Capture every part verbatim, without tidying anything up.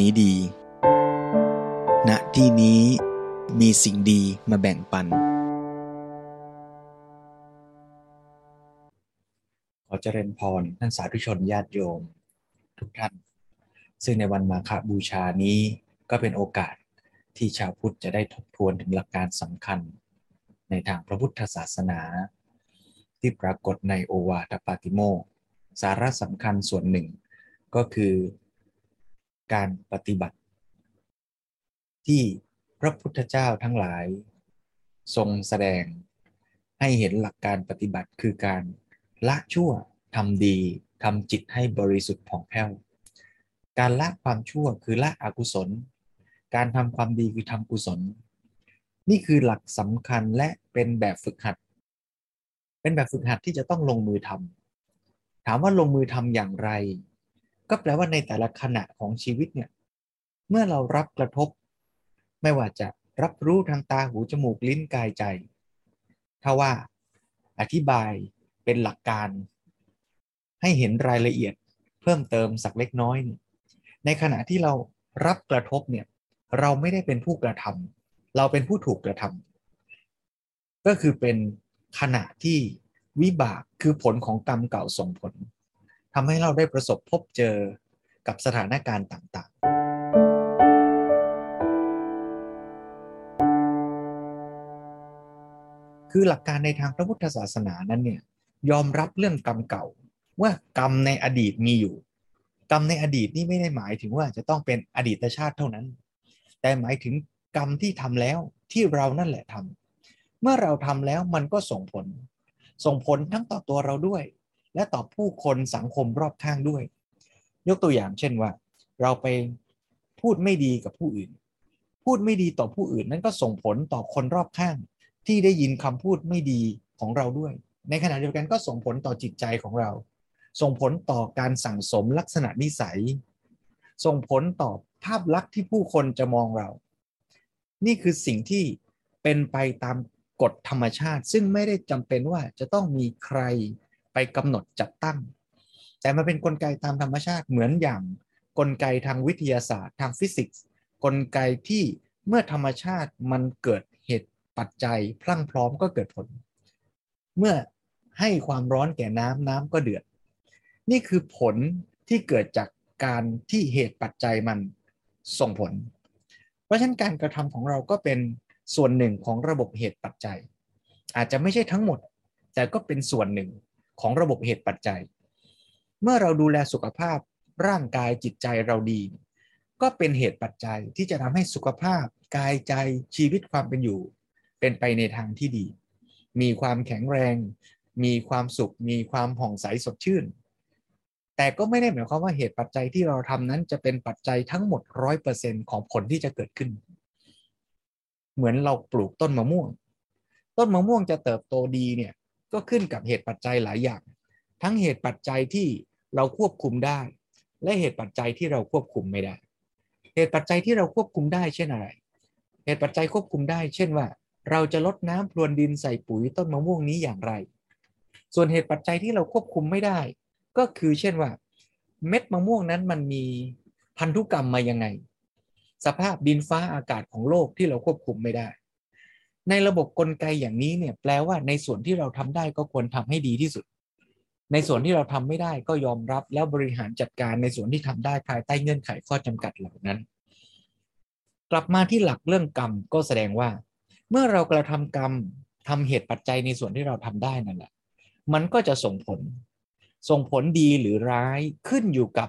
นี้ดีณที่นี้มีสิ่งดีมาแบ่งปันขอเจริญพรท่านสาธุชนญาติโยมทุกท่านซึ่งในวันมาฆบูชานี้ก็เป็นโอกาสที่ชาวพุทธจะได้ทบทวนถึงหลักการสำคัญในทางพระพุทธศาสนาที่ปรากฏในโอวาทปาติโมกข์สาระสำคัญส่วนหนึ่งก็คือการปฏิบัติที่พระพุทธเจ้าทั้งหลายทรงแสดงให้เห็นหลักการปฏิบัติคือการละชั่วทำดีทำจิตให้บริสุทธิ์ผ่องแผ้วการละความชั่วคือละอกุศลการทำความดีคือทำกุศลนี่คือหลักสำคัญและเป็นแบบฝึกหัดเป็นแบบฝึกหัดที่จะต้องลงมือทำถามว่าลงมือทำอย่างไรก็แปลว่าในแต่ละขณะของชีวิตเนี่ยเมื่อเรารับกระทบไม่ว่าจะรับรู้ทางตาหูจมูกลิ้นกายใจถ้าว่าอธิบายเป็นหลักการให้เห็นรายละเอียดเพิ่มเติมสักเล็กน้อยในขณะที่เรารับกระทบเนี่ยเราไม่ได้เป็นผู้กระทำเราเป็นผู้ถูกกระทำก็คือเป็นขณะที่วิบากคือผลของกรรมเก่าส่งผลทำให้เราได้ประสบพบเจอกับสถานการณ์ต่างๆคือหลักการในทางพระพุทธศาสนานั้นเนี่ยยอมรับเรื่องกรรมเก่าว่ากรรมในอดีตมีอยู่กรรมในอดีตนี่ไม่ได้หมายถึงว่าจะต้องเป็นอดีตชาติเท่านั้นแต่หมายถึงกรรมที่ทำแล้วที่เรานั่นแหละทำเมื่อเราทำแล้วมันก็ส่งผลส่งผลทั้งต่อตัวเราด้วยและต่อผู้คนสังคมรอบข้างด้วยยกตัวอย่างเช่นว่าเราไปพูดไม่ดีกับผู้อื่นพูดไม่ดีต่อผู้อื่นนั่นก็ส่งผลต่อคนรอบข้างที่ได้ยินคำพูดไม่ดีของเราด้วยในขณะเดียวกันก็ส่งผลต่อจิตใจของเราส่งผลต่อการสั่งสมลักษณะนิสัยส่งผลต่อภาพลักษณ์ที่ผู้คนจะมองเรานี่คือสิ่งที่เป็นไปตามกฎธรรมชาติซึ่งไม่ได้จำเป็นว่าจะต้องมีใครไปกำหนดจัดตั้งแต่มันเป็นกลไกตามธรรมชาติเหมือนอย่างกลไกทางวิทยาศาสตร์ทางฟิสิกส์กลไกที่เมื่อธรรมชาติมันเกิดเหตุปัจจัยพรั่งพร้อมก็เกิดผลเมื่อให้ความร้อนแก่น้ำน้ำก็เดือดนี่คือผลที่เกิดจากการที่เหตุปัจจัยมันส่งผลเพราะฉะนั้นการกระทำของเราก็เป็นส่วนหนึ่งของระบบเหตุปัจจัยอาจจะไม่ใช่ทั้งหมดแต่ก็เป็นส่วนหนึ่งของระบบเหตุปัจจัยเมื่อเราดูแลสุขภาพร่างกายจิตใจเราดีก็เป็นเหตุปัจจัยที่จะทำให้สุขภาพกายใจชีวิตความเป็นอยู่เป็นไปในทางที่ดีมีความแข็งแรงมีความสุขมีความผ่องใสสดชื่นแต่ก็ไม่ได้หมายความว่าเหตุปัจจัยที่เราทำนั้นจะเป็นปัจจัยทั้งหมด ร้อยเปอร์เซ็นต์ ของผลที่จะเกิดขึ้นเหมือนเราปลูกต้นมะม่วงต้นมะม่วงจะเติบโตดีเนี่ยก็ขึ้นกับเหตุปัจจัยหลายอย่างทั้งเหตุปัจจัยที่เราควบคุมได้และเหตุปัจจัยที่เราควบคุมไม่ได้เหตุปัจจัยที่เราควบคุมได้เช่นอะไรเหตุปัจจัยควบคุมได้เช่นว่าเราจะลดน้ำพรวนดินใส่ปุ๋ยต้นมะม่วงนี้อย่างไรส่วนเหตุปัจจัยที่เราควบคุมไม่ได้ก็คือเช่นว่าเม็ดมะม่วงนั้นมันมีพันธุกรรมมายังไงสภาพดินฟ้าอากาศของโลกที่เราควบคุมไม่ได้ในระบบกลไกอย่างนี้เนี่ยแปลว่าในส่วนที่เราทำได้ก็ควรทำให้ดีที่สุดในส่วนที่เราทำไม่ได้ก็ยอมรับแล้วบริหารจัดการในส่วนที่ทำได้ภายใต้เงื่อนไขข้อจำกัดเหล่านั้นกลับมาที่หลักเรื่องกรรมก็แสดงว่าเมื่อเรากระทำกรรมทำเหตุปัจจัยในส่วนที่เราทำได้นั่นแหละมันก็จะส่งผลส่งผลดีหรือร้ายขึ้นอยู่กับ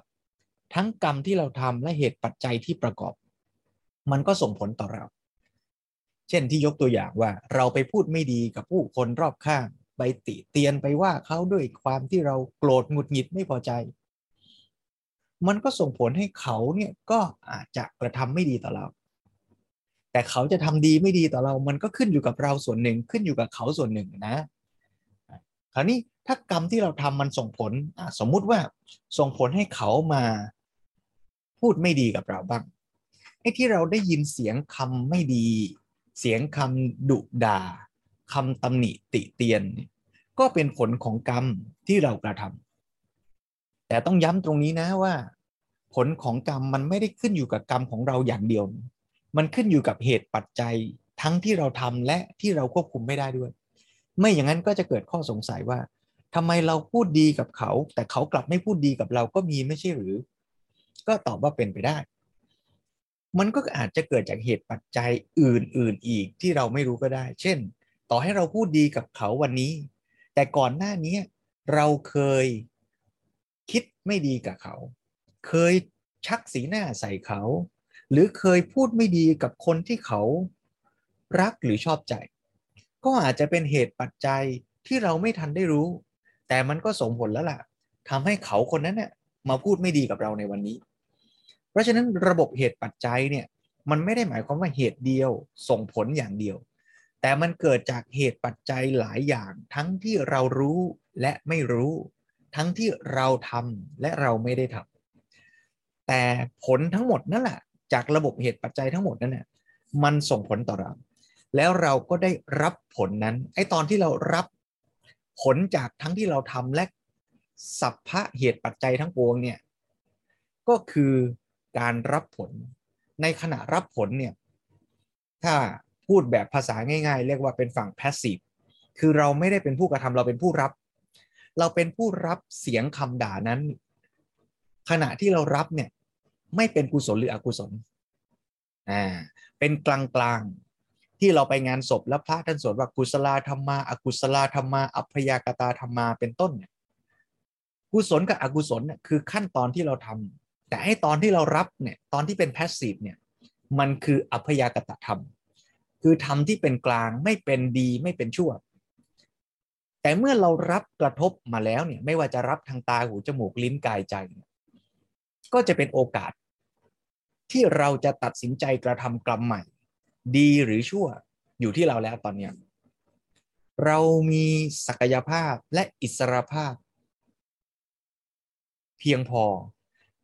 ทั้งกรรมที่เราทำและเหตุปัจจัยที่ประกอบมันก็ส่งผลต่อเราเช่นที่ยกตัวอย่างว่าเราไปพูดไม่ดีกับผู้คนรอบข้างไปติเตียนไปว่าเขาด้วยความที่เราโกรธหงุดหงิดไม่พอใจมันก็ส่งผลให้เขาเนี่ยก็อาจจะกระทำไม่ดีต่อเราแต่เขาจะทำดีไม่ดีต่อเรามันก็ขึ้นอยู่กับเราส่วนหนึ่งขึ้นอยู่กับเขาส่วนหนึ่งนะคราวนี้ถ้ากรรมที่เราทำมันส่งผลสมมุติว่าส่งผลให้เขามาพูดไม่ดีกับเราบ้างไอ้ที่เราได้ยินเสียงคำไม่ดีเสียงคำดุด่าคำตำหนิติเตียนก็เป็นผลของกรรมที่เรากระทำแต่ต้องย้ำตรงนี้นะว่า ผลของกรรมมันไม่ได้ขึ้นอยู่กับกรรมของเราอย่างเดียวมันขึ้นอยู่กับเหตุปัจจัยทั้งที่เราทำและที่เราควบคุมไม่ได้ด้วยไม่อย่างนั้นก็จะเกิดข้อสงสัยว่าทำไมเราพูดดีกับเขาแต่เขากลับไม่พูดดีกับเราก็มีไม่ใช่หรือก็ตอบว่าเป็นไปได้มันก็อาจจะเกิดจากเหตุปัจจัยอื่นๆอีกที่เราไม่รู้ก็ได้เช่นต่อให้เราพูดดีกับเขาวันนี้แต่ก่อนหน้านี้เราเคยคิดไม่ดีกับเขาเคยชักสีหน้าใส่เขาหรือเคยพูดไม่ดีกับคนที่เขารักหรือชอบใจก็อาจจะเป็นเหตุปัจจัยที่เราไม่ทันได้รู้แต่มันก็ส่งผลแล้วล่ะทำให้เขาคนนั้นเนี่ยมาพูดไม่ดีกับเราในวันนี้เพราะฉะนั้นระบบเหตุปัจจัยเนี่ยมันไม่ได้หมายความว่าเหตุเดียวส่งผลอย่างเดียวแต่มันเกิดจากเหตุปัจจัยหลายอย่างทั้งที่เรารู้และไม่รู้ทั้งที่เราทำและเราไม่ได้ทำแต่ผลทั้งหมดนั่นแหละจากระบบเหตุปัจจัยทั้งหมดนั่นเนี่ยมันส่งผลต่อเราแล้วเราก็ได้รับผลนั้นไอ้ตอนที่เรารับผลจากทั้งที่เราทำและสัพพะเหตุปัจจัยทั้งปวงเนี่ยก็คือการรับผลในขณะรับผลเนี่ยถ้าพูดแบบภาษาง่ายๆเรียกว่าเป็นฝั่ง passive คือเราไม่ได้เป็นผู้กระทำเราเป็นผู้รับเราเป็นผู้รับเสียงคำด่านั้นขณะที่เรารับเนี่ยไม่เป็นกุศลหรืออกุศลอ่าเป็นกลางๆที่เราไปงานศพแล้วพระท่านสวดว่ากุศลธรรมาอกุศลธรรมาอัพยากตาธรรมาเป็นต้นเนี่ยกุศลกับอกุศลเนี่ยคือขั้นตอนที่เราทำแต่ไอ้ตอนที่เรารับเนี่ยตอนที่เป็นแพสซีฟเนี่ยมันคืออัพยากตธรรมคือธรรมที่เป็นกลางไม่เป็นดีไม่เป็นชั่วแต่เมื่อเรารับกระทบมาแล้วเนี่ยไม่ว่าจะรับทางตาหูจมูกลิ้นกายใจก็จะเป็นโอกาสที่เราจะตัดสินใจกระทำกรรมใหม่ดีหรือชั่วอยู่ที่เราแล้วตอนนี้เรามีศักยภาพและอิสรภาพเพียงพอ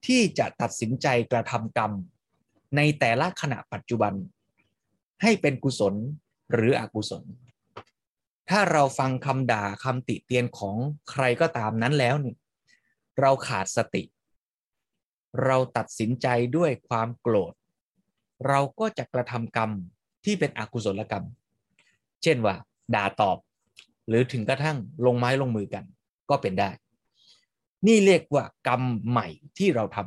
ที่จะตัดสินใจกระทำกรรมในแต่ละขณะปัจจุบันให้เป็นกุศลหรืออกุศลถ้าเราฟังคำด่าคำติเตียนของใครก็ตามนั้นแล้วเนี่ยเราขาดสติเราตัดสินใจด้วยความโกรธเราก็จะกระทำกรรมที่เป็นอกุศลกรรมเช่นว่าด่าตอบหรือถึงกระทั่งลงไม้ลงมือกันก็เป็นได้นี่เรียกว่ากรรมใหม่ที่เราท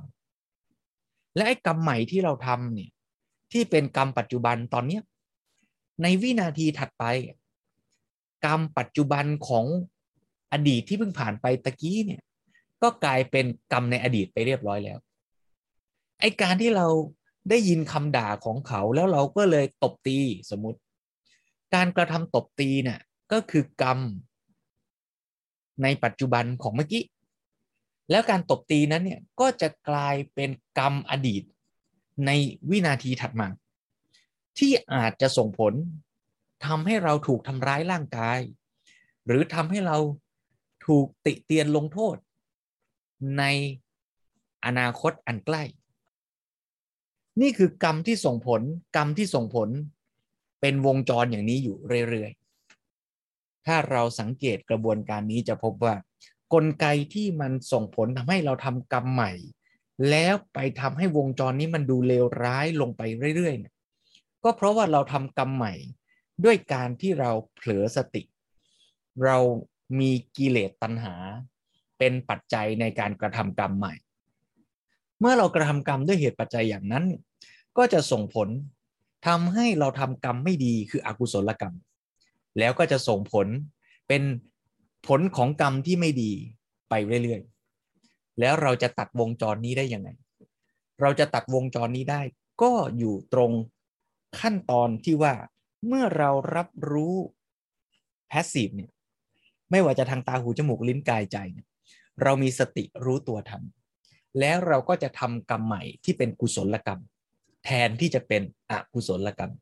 ำและไอ้กรรมใหม่ที่เราทำเนี่ยที่เป็นกรรมปัจจุบันตอนนี้ในวินาทีถัดไปกรรมปัจจุบันของอดีตที่เพิ่งผ่านไปตะกี้เนี่ยก็กลายเป็นกรรมในอดีตไปเรียบร้อยแล้วไอ้การที่เราได้ยินคำด่าของเขาแล้วเราก็เลยตบตีสมมติการกระทำตบตีน่ะก็คือกรรมในปัจจุบันของเมื่อกี้แล้วการตบตีนั้นเนี่ยก็จะกลายเป็นกรรมอดีตในวินาทีถัดมาที่อาจจะส่งผลทำให้เราถูกทำร้ายร่างกายหรือทำให้เราถูกติเตียนลงโทษในอนาคตอันใกล้นี่คือกรรมที่ส่งผลกรรมที่ส่งผลเป็นวงจรอย่างนี้อยู่เรื่อยๆถ้าเราสังเกตกระบวนการนี้จะพบว่ากลไกที่มันส่งผลทำให้เราทำกรรมใหม่แล้วไปทำให้วงจรนี้มันดูเลวร้ายลงไปเรื่อยๆก็เพราะว่าเราทำกรรมใหม่ด้วยการที่เราเผลอสติเรามีกิเลสตัณหาเป็นปัจจัยในการกระทำกรรมใหม่เมื่อเรากระทำกรรมด้วยเหตุปัจจัยอย่างนั้นก็จะส่งผลทำให้เราทำกรรมไม่ดีคืออกุศลกรรมแล้วก็จะส่งผลเป็นผลของกรรมที่ไม่ดีไปเรื่อยๆแล้วเราจะตัดวงจรนี้ได้ยังไงเราจะตัดวงจรนี้ได้ก็อยู่ตรงขั้นตอนที่ว่าเมื่อเรารับรู้แพสซีฟเนี่ยไม่ว่าจะทางตาหูจมูกลิ้นกายใจเรามีสติรู้ตัวทันแล้วเราก็จะทำกรรมใหม่ที่เป็นกุศลกรรมแทนที่จะเป็นอกุศลกรรม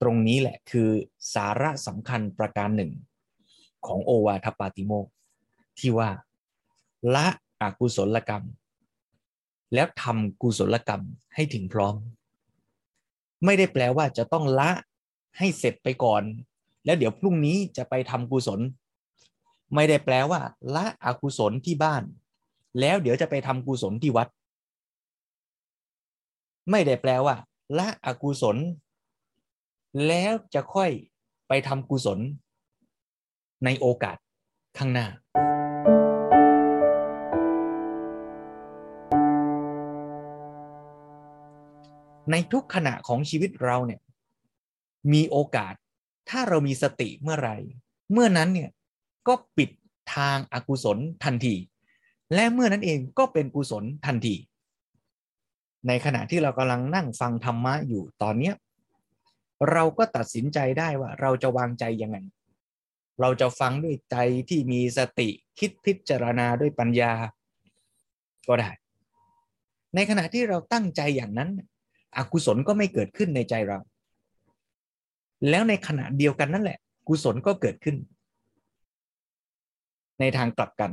ตรงนี้แหละคือสาระสำคัญประการหนึ่งของโอวาทปาติโมกข์ที่ว่าละอกุศลกรรมแล้วทำกุศลกรรมให้ถึงพร้อมไม่ได้แปลว่าจะต้องละให้เสร็จไปก่อนแล้วเดี๋ยวพรุ่งนี้จะไปทำกุศลไม่ได้แปลว่าละอกุศลที่บ้าน แล้วเดี๋ยวจะไปทำกุศลที่วัดไม่ได้แปลว่าละอกุศลแล้วจะค่อยไปทำกุศลในโอกาสข้างหน้าในทุกขณะของชีวิตเราเนี่ยมีโอกาสถ้าเรามีสติเมื่อไหร่เมื่อนั้นเนี่ยก็ปิดทางอกุศลทันทีและเมื่อนั้นเองก็เป็นกุศลทันทีในขณะที่เรากำลังนั่งฟังธรรมะอยู่ตอนนี้เราก็ตัดสินใจได้ว่าเราจะวางใจยังไงเราจะฟังด้วยใจที่มีสติคิดพิจารณาด้วยปัญญาก็ได้ในขณะที่เราตั้งใจอย่างนั้นอกุศลก็ไม่เกิดขึ้นในใจเราแล้วในขณะเดียวกันนั่นแหละกุศลก็เกิดขึ้นในทางกลับกัน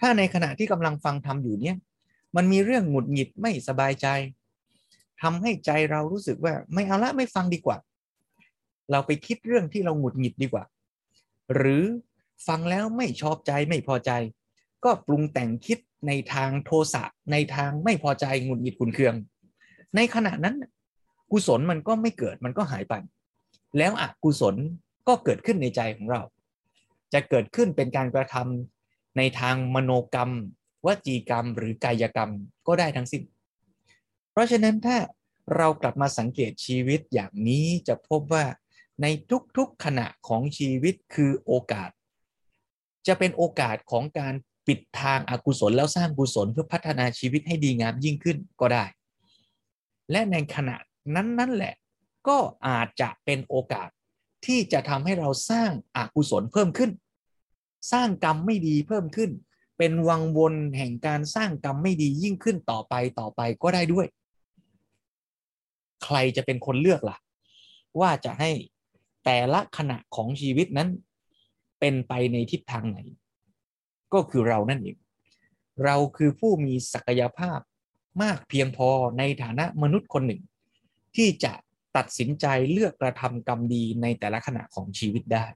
ถ้าในขณะที่กำลังฟังธรรมอยู่เนี่ยมันมีเรื่องหงุดหงิดไม่สบายใจทำให้ใจเรารู้สึกว่าไม่เอาละไม่ฟังดีกว่าเราไปคิดเรื่องที่เราหงุดหงิดดีกว่าหรือฟังแล้วไม่ชอบใจไม่พอใจก็ปรุงแต่งคิดในทางโทสะในทางไม่พอใจหงุดหงิดขุ่นเคืองในขณะนั้นกุศลมันก็ไม่เกิดมันก็หายไปแล้วอกุศลก็เกิดขึ้นในใจของเราจะเกิดขึ้นเป็นการกระทำในทางมโนกรรมวจีกรรมหรือกายกรรมก็ได้ทั้งสิ้นเพราะฉะนั้นถ้าเรากลับมาสังเกตชีวิตอย่างนี้จะพบว่าในทุกๆขณะของชีวิตคือโอกาสจะเป็นโอกาสของการปิดทางอกุศลแล้วสร้างกุศลเพื่อพัฒนาชีวิตให้ดีงามยิ่งขึ้นก็ได้และในขณะนั้นนั่นแหละก็อาจจะเป็นโอกาสที่จะทำให้เราสร้างอกุศลเพิ่มขึ้นสร้างกรรมไม่ดีเพิ่มขึ้นเป็นวังวนแห่งการสร้างกรรมไม่ดียิ่งขึ้นต่อไปต่อไปก็ได้ด้วยใครจะเป็นคนเลือกล่ะว่าจะให้แต่ละขณะของชีวิตนั้นเป็นไปในทิศทางไหนก็คือเรานั่นเองเราคือผู้มีศักยภาพมากเพียงพอในฐานะมนุษย์คนหนึ่งที่จะตัดสินใจเลือกกระทำกรรมดีในแต่ละขณะของชีวิตได้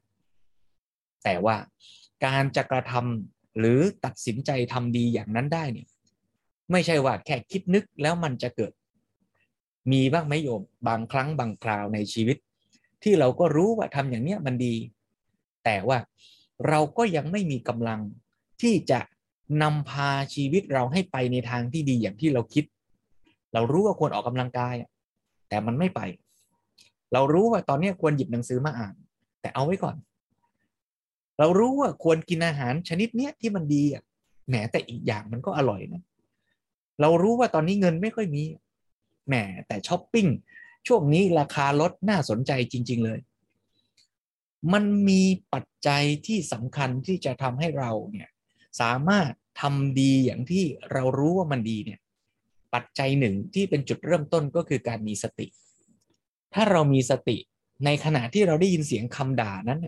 แต่ว่าการจะกระทำหรือตัดสินใจทำดีอย่างนั้นได้เนี่ยไม่ใช่ว่าแค่คิดนึกแล้วมันจะเกิดมีบ้างไหมโยมบางครั้งบางคราวในชีวิตที่เราก็รู้ว่าทำอย่างเนี้ยมันดีแต่ว่าเราก็ยังไม่มีกำลังที่จะนำพาชีวิตเราให้ไปในทางที่ดีอย่างที่เราคิดเรารู้ว่าควรออกกำลังกายแต่มันไม่ไปเรารู้ว่าตอนนี้ควรหยิบหนังสือมาอ่านแต่เอาไว้ก่อนเรารู้ว่าควรกินอาหารชนิดเนี้ยที่มันดีอ่ะแหมแต่อีกอย่างมันก็อร่อยนะเรารู้ว่าตอนนี้เงินไม่ค่อยมีแหมแต่ช้อปปิ้งช่วงนี้ราคาลดน่าสนใจจริงๆเลยมันมีปัจจัยที่สำคัญที่จะทำให้เราเนี่ยสามารถทำดีอย่างที่เรารู้ว่ามันดีเนี่ยปัจจัยหนึ่งที่เป็นจุดเริ่มต้นก็คือการมีสติถ้าเรามีสติในขณะที่เราได้ยินเสียงคำด่านั้น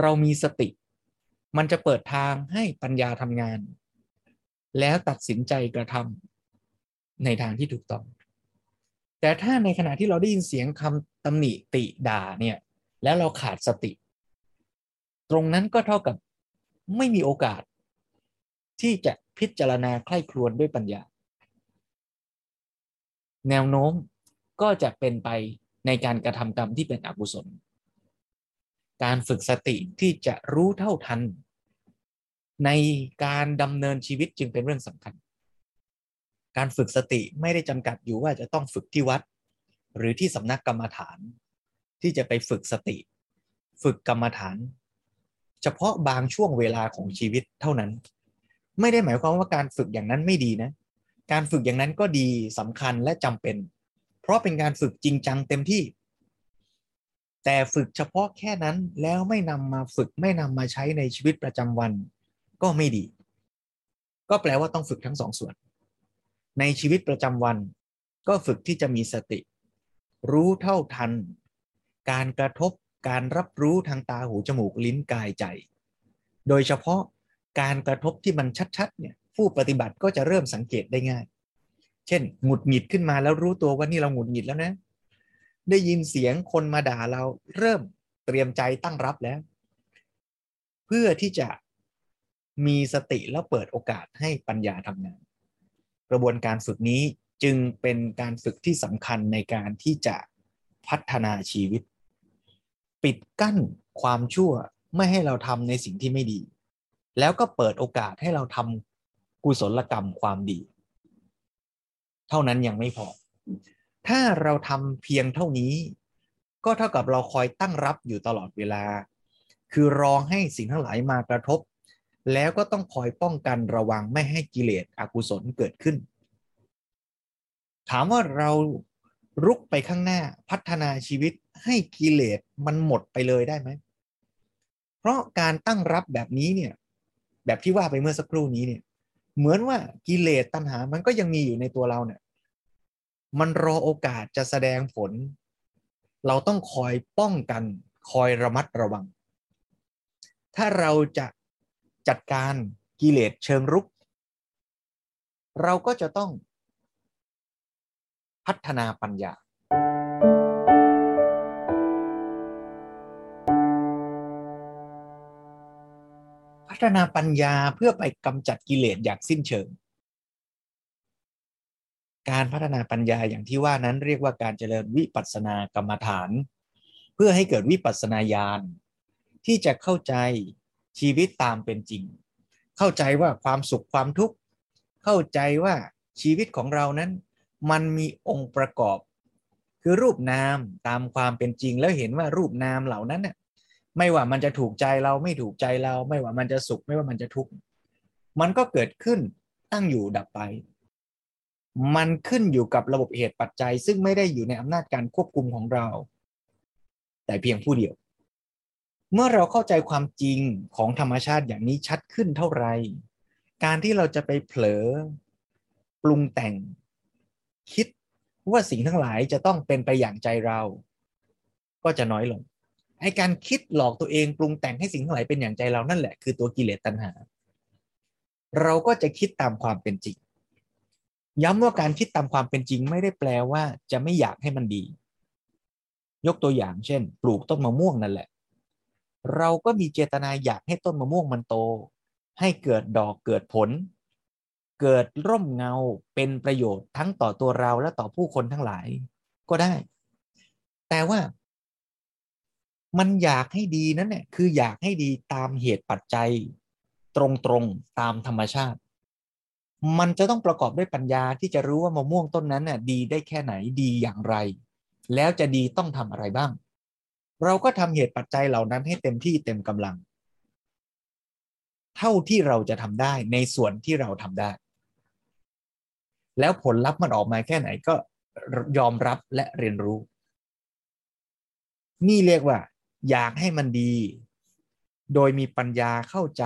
เรามีสติมันจะเปิดทางให้ปัญญาทำงานแล้วตัดสินใจกระทำในทางที่ถูกต้องแต่ถ้าในขณะที่เราได้ยินเสียงคำตำหนิติด่าเนี่ยแล้วเราขาดสติตรงนั้นก็เท่ากับไม่มีโอกาสที่จะพิจารณาใคร่ครวญด้วยปัญญาแนวโน้มก็จะเป็นไปในการกระทำกรรมที่เป็นอกุศลการฝึกสติที่จะรู้เท่าทันในการดำเนินชีวิตจึงเป็นเรื่องสำคัญการฝึกสติไม่ได้จำกัดอยู่ว่าจะต้องฝึกที่วัดหรือที่สำนักกรรมฐานที่จะไปฝึกสติฝึกกรรมฐานเฉพาะบางช่วงเวลาของชีวิตเท่านั้นไม่ได้หมายความว่าการฝึกอย่างนั้นไม่ดีนะการฝึกอย่างนั้นก็ดีสำคัญและจำเป็นเพราะเป็นการฝึกจริงจังเต็มที่แต่ฝึกเฉพาะแค่นั้นแล้วไม่นำมาฝึกไม่นำมาใช้ในชีวิตประจำวันก็ไม่ดีก็แปลว่าต้องฝึกทั้งสองส่วนในชีวิตประจำวันก็ฝึกที่จะมีสติรู้เท่าทันการกระทบการรับรู้ทางตาหูจมูกลิ้นกายใจโดยเฉพาะการกระทบที่มันชัดๆเนี่ยผู้ปฏิบัติก็จะเริ่มสังเกตได้ง่ายเช่นหงุดหงิดขึ้นมาแล้วรู้ตัวว่านี่เราหงุดหงิดแล้วนะได้ยินเสียงคนมาด่าเราเริ่มเตรียมใจตั้งรับแล้วเพื่อที่จะ มีสติแล้วเปิดโอกาสให้ปัญญาทำงานกระบวนการฝึกนี้จึงเป็นการฝึกที่สำคัญในการที่จะพัฒนาชีวิตปิดกั้นความชั่วไม่ให้เราทำในสิ่งที่ไม่ดีแล้วก็เปิดโอกาสให้เราทำกุศลกรรมความดีเท่านั้นยังไม่พอถ้าเราทำเพียงเท่านี้ก็เท่ากับเราคอยตั้งรับอยู่ตลอดเวลาคือรอให้สิ่งทั้งหลายมากระทบแล้วก็ต้องคอยป้องกันระวังไม่ให้กิเลสอกุศลเกิดขึ้นถามว่าเรารุกไปข้างหน้าพัฒนาชีวิตให้กิเลสมันหมดไปเลยได้ไหมเพราะการตั้งรับแบบนี้เนี่ยแบบที่ว่าไปเมื่อสักครู่นี้เนี่ยเหมือนว่ากิเลสตัณหามันก็ยังมีอยู่ในตัวเราเนี่ยมันรอโอกาสจะแสดงผลเราต้องคอยป้องกันคอยระมัดระวังถ้าเราจะจัดการกิเลสเชิงรุกเราก็จะต้องพัฒนาปัญญาพัฒนาปัญญาเพื่อไปกำจัดกิเลสอย่างสิ้นเชิงการพัฒนาปัญญาอย่างที่ว่านั้นเรียกว่าการเจริญวิปัสสนากรรมฐานเพื่อให้เกิดวิปัสสนาญาณที่จะเข้าใจชีวิตตามเป็นจริงเข้าใจว่าความสุขความทุกข์เข้าใจว่าชีวิตของเรานั้นมันมีองค์ประกอบคือรูปนามตามความเป็นจริงแล้วเห็นว่ารูปนามเหล่านั้นน่ะไม่ว่ามันจะถูกใจเราไม่ถูกใจเราไม่ว่ามันจะสุขไม่ว่ามันจะทุกข์มันก็เกิดขึ้นตั้งอยู่ดับไปมันขึ้นอยู่กับระบบเหตุปัจจัยซึ่งไม่ได้อยู่ในอำนาจการควบคุมของเราแต่เพียงผู้เดียวเมื่อเราเข้าใจความจริงของธรรมชาติอย่างนี้ชัดขึ้นเท่าไหร่การที่เราจะไปเผลอปรุงแต่งคิดว่าสิ่งทั้งหลายจะต้องเป็นไปอย่างใจเราก็จะน้อยลงไอ้การคิดหลอกตัวเองปรุงแต่งให้สิ่งทั้งหลายเป็นอย่างใจเรานั่นแหละคือตัวกิเลสตัณหาเราก็จะคิดตามความเป็นจริงย้ำว่าการคิดตามความเป็นจริงไม่ได้แปลว่าจะไม่อยากให้มันดียกตัวอย่างเช่นปลูกต้นมะม่วงนั่นแหละเราก็มีเจตนาอยากให้ต้นมะม่วงมันโตให้เกิดดอกเกิดผลเกิดร่มเงาเป็นประโยชน์ทั้งต่อตัวเราและต่อผู้คนทั้งหลายก็ได้แต่ว่ามันอยากให้ดีนั่นแหละคืออยากให้ดีตามเหตุปัจจัยตรงๆตามธรรมชาติมันจะต้องประกอบด้วยปัญญาที่จะรู้ว่ามะม่วงต้นนั้นน่ะดีได้แค่ไหนดีอย่างไรแล้วจะดีต้องทำอะไรบ้างเราก็ทำเหตุปัจจัยเหล่านั้นให้เต็มที่เต็มกำลังเท่าที่เราจะทำได้ในส่วนที่เราทำได้แล้วผลลัพธ์มันออกมาแค่ไหนก็ยอมรับและเรียนรู้นี่เรียกว่าอยากให้มันดีโดยมีปัญญาเข้าใจ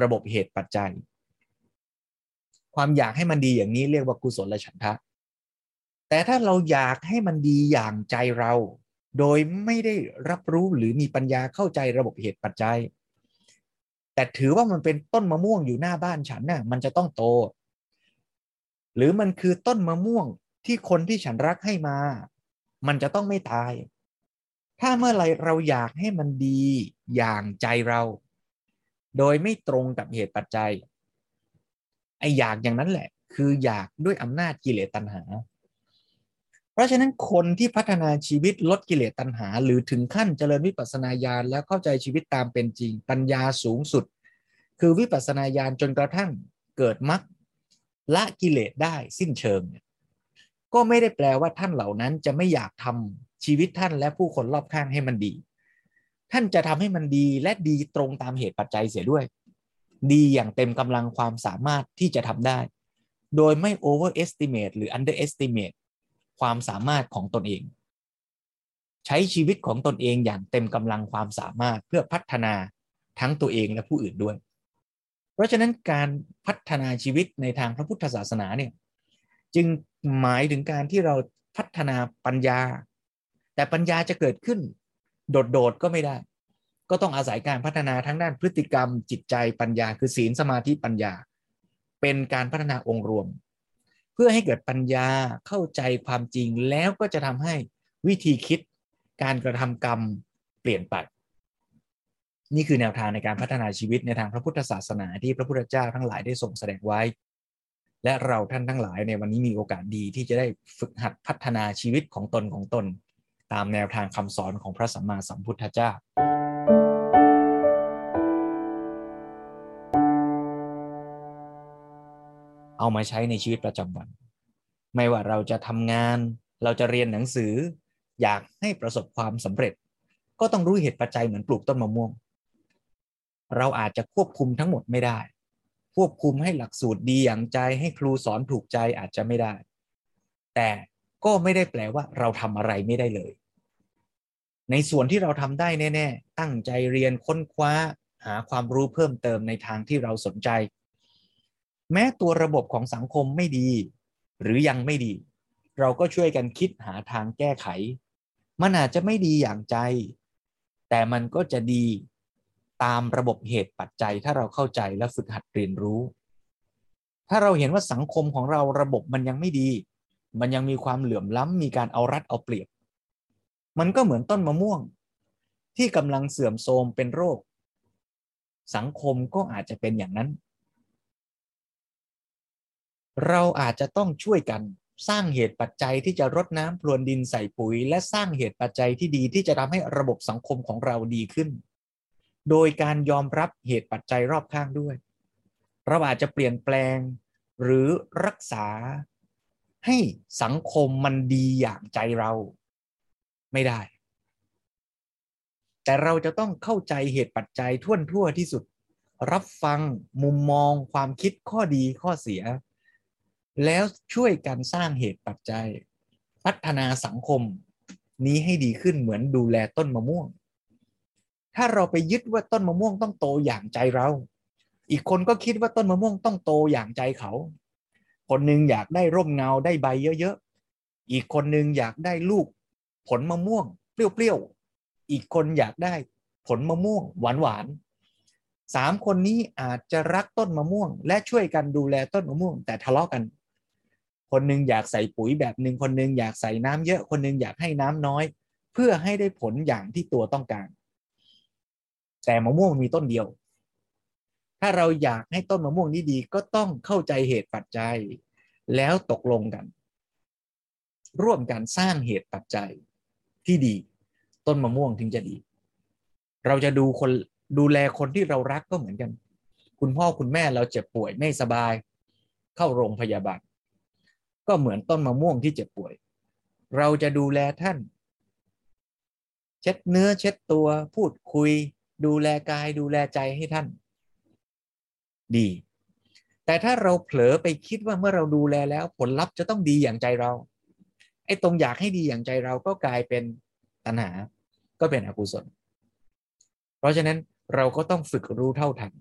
ระบบเหตุปัจจัยความอยากให้มันดีอย่างนี้เรียกว่ากุศลฉันทะแต่ถ้าเราอยากให้มันดีอย่างใจเราโดยไม่ได้รับรู้หรือมีปัญญาเข้าใจระบบเหตุปัจจัยแต่ถือว่ามันเป็นต้นมะม่วงอยู่หน้าบ้านฉันน่ะมันจะต้องโตหรือมันคือต้นมะม่วงที่คนที่ฉันรักให้มามันจะต้องไม่ตายถ้าเมื่อไรเราอยากให้มันดีอย่างใจเราโดยไม่ตรงกับเหตุปัจจัยไอ้อยากอย่างนั้นแหละคืออยากด้วยอำนาจกิเลสตัณหาเพราะฉะนั้นคนที่พัฒนาชีวิตลดกิเลสตัณหาหรือถึงขั้นเจริญวิปัสสนาญาณแล้วเข้าใจชีวิตตามเป็นจริงปัญญาสูงสุดคือวิปัสสนาญาณจนกระทั่งเกิดมรรคละกิเลสได้สิ้นเชิงก็ไม่ได้แปลว่าท่านเหล่านั้นจะไม่อยากทำชีวิตท่านและผู้คนรอบข้างให้มันดีท่านจะทำให้มันดีและดีตรงตามเหตุปัจจัยเสียด้วยดีอย่างเต็มกำลังความสามารถที่จะทำได้โดยไม่ overestimate หรือ underestimate ความสามารถของตนเองใช้ชีวิตของตนเองอย่างเต็มกำลังความสามารถเพื่อพัฒนาทั้งตัวเองและผู้อื่นด้วยเพราะฉะนั้นการพัฒนาชีวิตในทางพระพุทธศาสนาเนี่ยจึงหมายถึงการที่เราพัฒนาปัญญาแต่ปัญญาจะเกิดขึ้นโดดๆก็ไม่ได้ก็ต้องอาศัยการพัฒนาทั้งด้านพฤติกรรมจิตใจปัญญาคือศีลสมาธิปัญญาเป็นการพัฒนาองค์รวมเพื่อให้เกิดปัญญาเข้าใจความจริงแล้วก็จะทำให้วิธีคิดการกระทำกรรมเปลี่ยนไป นี่คือแนวทางในการพัฒนาชีวิตในทางพระพุทธศาสนาที่พระพุทธเจ้าทั้งหลายได้ทรงแสดงไว้และเราท่านทั้งหลายในวันนี้มีโอกาสดีที่จะได้ฝึกหัดพัฒนาชีวิตของตนของตนตามแนวทางคำสอนของพระสัมมาสัมพุทธเจ้าเอามาใช้ในชีวิตประจำวันไม่ว่าเราจะทำงานเราจะเรียนหนังสืออยากให้ประสบความสำเร็จก็ต้องรู้เหตุปัจจัยเหมือนปลูกต้นมะม่วงเราอาจจะควบคุมทั้งหมดไม่ได้ควบคุมให้หลักสูตรดีอย่างใจให้ครูสอนถูกใจอาจจะไม่ได้แต่ก็ไม่ได้แปลว่าเราทำอะไรไม่ได้เลยในส่วนที่เราทำได้แน่ๆตั้งใจเรียนค้นคว้าหาความรู้เพิ่มเติมในทางที่เราสนใจแม้ตัวระบบของสังคมไม่ดีหรือยังไม่ดีเราก็ช่วยกันคิดหาทางแก้ไขมันอาจจะไม่ดีอย่างใจแต่มันก็จะดีตามระบบเหตุปัจจัยถ้าเราเข้าใจและฝึกหัดเรียนรู้ถ้าเราเห็นว่าสังคมของเราระบบมันยังไม่ดีมันยังมีความเหลื่อมล้ำมีการเอารัดเอาเปรียบมันก็เหมือนต้นมะม่วงที่กำลังเสื่อมโทรมเป็นโรคสังคมก็อาจจะเป็นอย่างนั้นเราอาจจะต้องช่วยกันสร้างเหตุปัจจัยที่จะรดน้ำพรวนดินใส่ปุ๋ยและสร้างเหตุปัจจัยที่ดีที่จะทำให้ระบบสังคมของเราดีขึ้นโดยการยอมรับเหตุปัจจัยรอบข้างด้วยเราอาจจะเปลี่ยนแปลงหรือรักษาให้สังคมมันดีอย่างใจเราไม่ได้แต่เราจะต้องเข้าใจเหตุปัจจัยท่วนทั่วที่สุดรับฟังมุมมองความคิดข้อดีข้อเสียแล้วช่วยกันสร้างเหตุปัจจัยพัฒนาสังคมนี้ให้ดีขึ้นเหมือนดูแลต้นมะม่วงถ้าเราไปยึดว่าต้นมะม่วงต้องโตอย่างใจเราอีกคนก็คิดว่าต้นมะม่วงต้องโตอย่างใจเขาคนหนึ่งอยากได้ร่มเงาได้ใบเยอะๆอีกคนหนึ่งอยากได้ลูกผลมะม่วงเปรี้ยวๆอีกคนอยากได้ผลมะม่วงหวานๆสามคนนี้อาจจะรักต้นมะม่วงและช่วยกันดูแลต้นมะม่วงแต่ทะเลาะกันคนหนึ่งอยากใส่ปุ๋ยแบบหนึ่งคนหนึ่งอยากใส่น้ำเยอะคนหนึ่งอยากให้น้ำน้อยเพื่อให้ได้ผลอย่างที่ตัวต้องการแต่มะม่วงมีต้นเดียวถ้าเราอยากให้ต้นมะม่วงนี้ดีก็ต้องเข้าใจเหตุปัจจัยแล้วตกลงกันร่วมกันสร้างเหตุปัจจัยที่ดีต้นมะม่วงถึงจะดีเราจะดูคนดูแลคนที่เรารักก็เหมือนกันคุณพ่อคุณแม่เราเจ็บป่วยไม่สบายเข้าโรงพยาบาลก็เหมือนต้นมะม่วงที่เจ็บป่วยเราจะดูแลท่านเช็ดเนื้อเช็ดตัวพูดคุยดูแลกายดูแลใจให้ท่านดีแต่ถ้าเราเผลอไปคิดว่าเมื่อเราดูแลแล้วผลลัพธ์จะต้องดีอย่างใจเราไอ้ตรงอยากให้ดีอย่างใจเราก็กลายเป็นตัณหาก็เป็นอกุศลเพราะฉะนั้นเราก็ต้องฝึกรู้เท่าทัน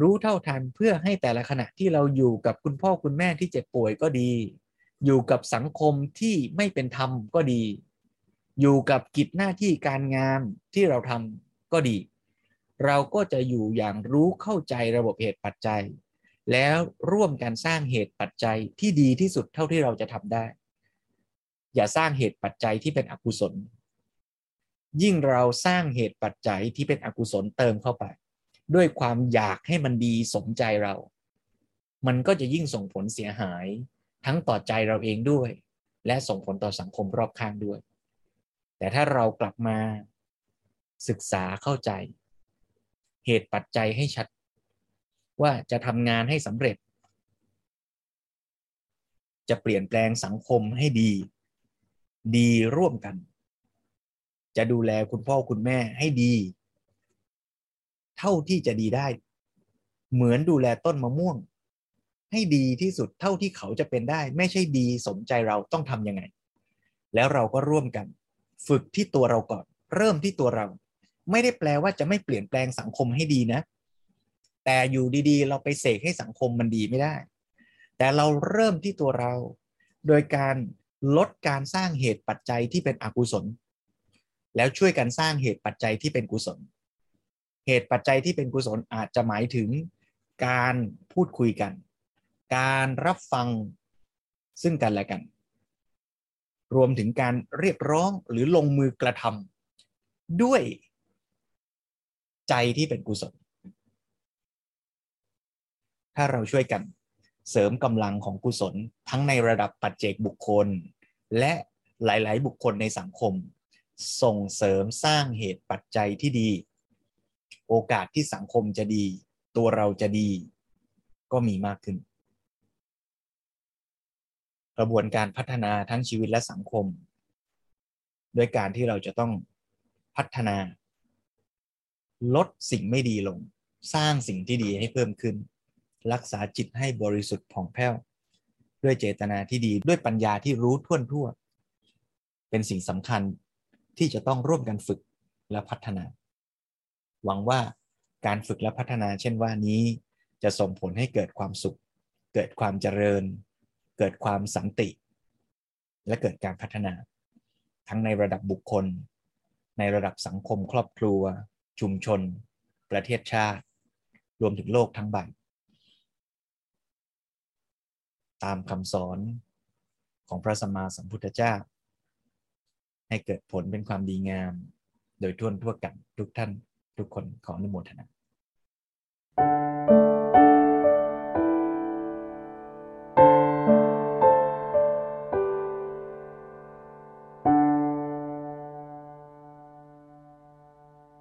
รู้เท่าทันเพื่อให้แต่ละขณะที่เราอยู่กับคุณพ่อคุณแม่ที่เจ็บป่วยก็ดีอยู่กับสังคมที่ไม่เป็นธรรมก็ดีอยู่กับกิจหน้าที่การงานที่เราทำก็ดีเราก็จะอยู่อย่างรู้เข้าใจระบบเหตุปัจจัยแล้วร่วมกันสร้างเหตุปัจจัยที่ดีที่สุดเท่าที่เราจะทำได้อย่าสร้างเหตุปัจจัยที่เป็นอกุศลยิ่งเราสร้างเหตุปัจจัยที่เป็นอกุศลเติมเข้าไปด้วยความอยากให้มันดีสมใจเรามันก็จะยิ่งส่งผลเสียหายทั้งต่อใจเราเองด้วยและส่งผลต่อสังคมรอบข้างด้วยแต่ถ้าเรากลับมาศึกษาเข้าใจเหตุปัจจัยให้ชัดว่าจะทำงานให้สำเร็จจะเปลี่ยนแปลงสังคมให้ดีดีร่วมกันจะดูแลคุณพ่อคุณแม่ให้ดีเท่าที่จะดีได้เหมือนดูแลต้นมะม่วงให้ดีที่สุดเท่าที่เขาจะเป็นได้ไม่ใช่ดีสมใจเราต้องทำยังไงแล้วเราก็ร่วมกันฝึกที่ตัวเราก่อนเริ่มที่ตัวเราไม่ได้แปลว่าจะไม่เปลี่ยนแปลงสังคมให้ดีนะแต่อยู่ดีๆเราไปเสกให้สังคมมันดีไม่ได้แต่เราเริ่มที่ตัวเราโดยการลดการสร้างเหตุปัจจัยที่เป็นอกุศลแล้วช่วยกันสร้างเหตุปัจจัยที่เป็นกุศลเหตุปัจจัยที่เป็นกุศลอาจจะหมายถึงการพูดคุยกันการรับฟังซึ่งกันและกันรวมถึงการเรียกร้องหรือลงมือกระทำด้วย ใจที่เป็นกุศลถ้าเราช่วยกันเสริมกำลังของกุศลทั้งในระดับปัจเจกบุคคลและหลายๆบุคคลในสังคมส่งเสริมสร้างเหตุปัจจัยที่ดีโอกาสที่สังคมจะดีตัวเราจะดีก็มีมากขึ้นกระบวนการพัฒนาทั้งชีวิตและสังคมด้วยการที่เราจะต้องพัฒนาลดสิ่งไม่ดีลงสร้างสิ่งที่ดีให้เพิ่มขึ้นรักษาจิตให้บริสุทธิ์ผ่องแผ้วด้วยเจตนาที่ดีด้วยปัญญาที่รู้ท่วนทั่วเป็นสิ่งสำคัญที่จะต้องร่วมกันฝึกและพัฒนาหวังว่าการฝึกและพัฒนาเช่นว่านี้จะส่งผลให้เกิดความสุขเกิดความเจริญเกิดความสันติและเกิดการพัฒนาทั้งในระดับบุคคลในระดับสังคมครอบครัวชุมชนประเทศชาติรวมถึงโลกทั้งใบตามคำสอนของพระสัมมาสัมพุทธเจ้าให้เกิดผลเป็นความดีงามโดยทั่วทั่วกันทุกท่านทุกคนขออนุโมทนา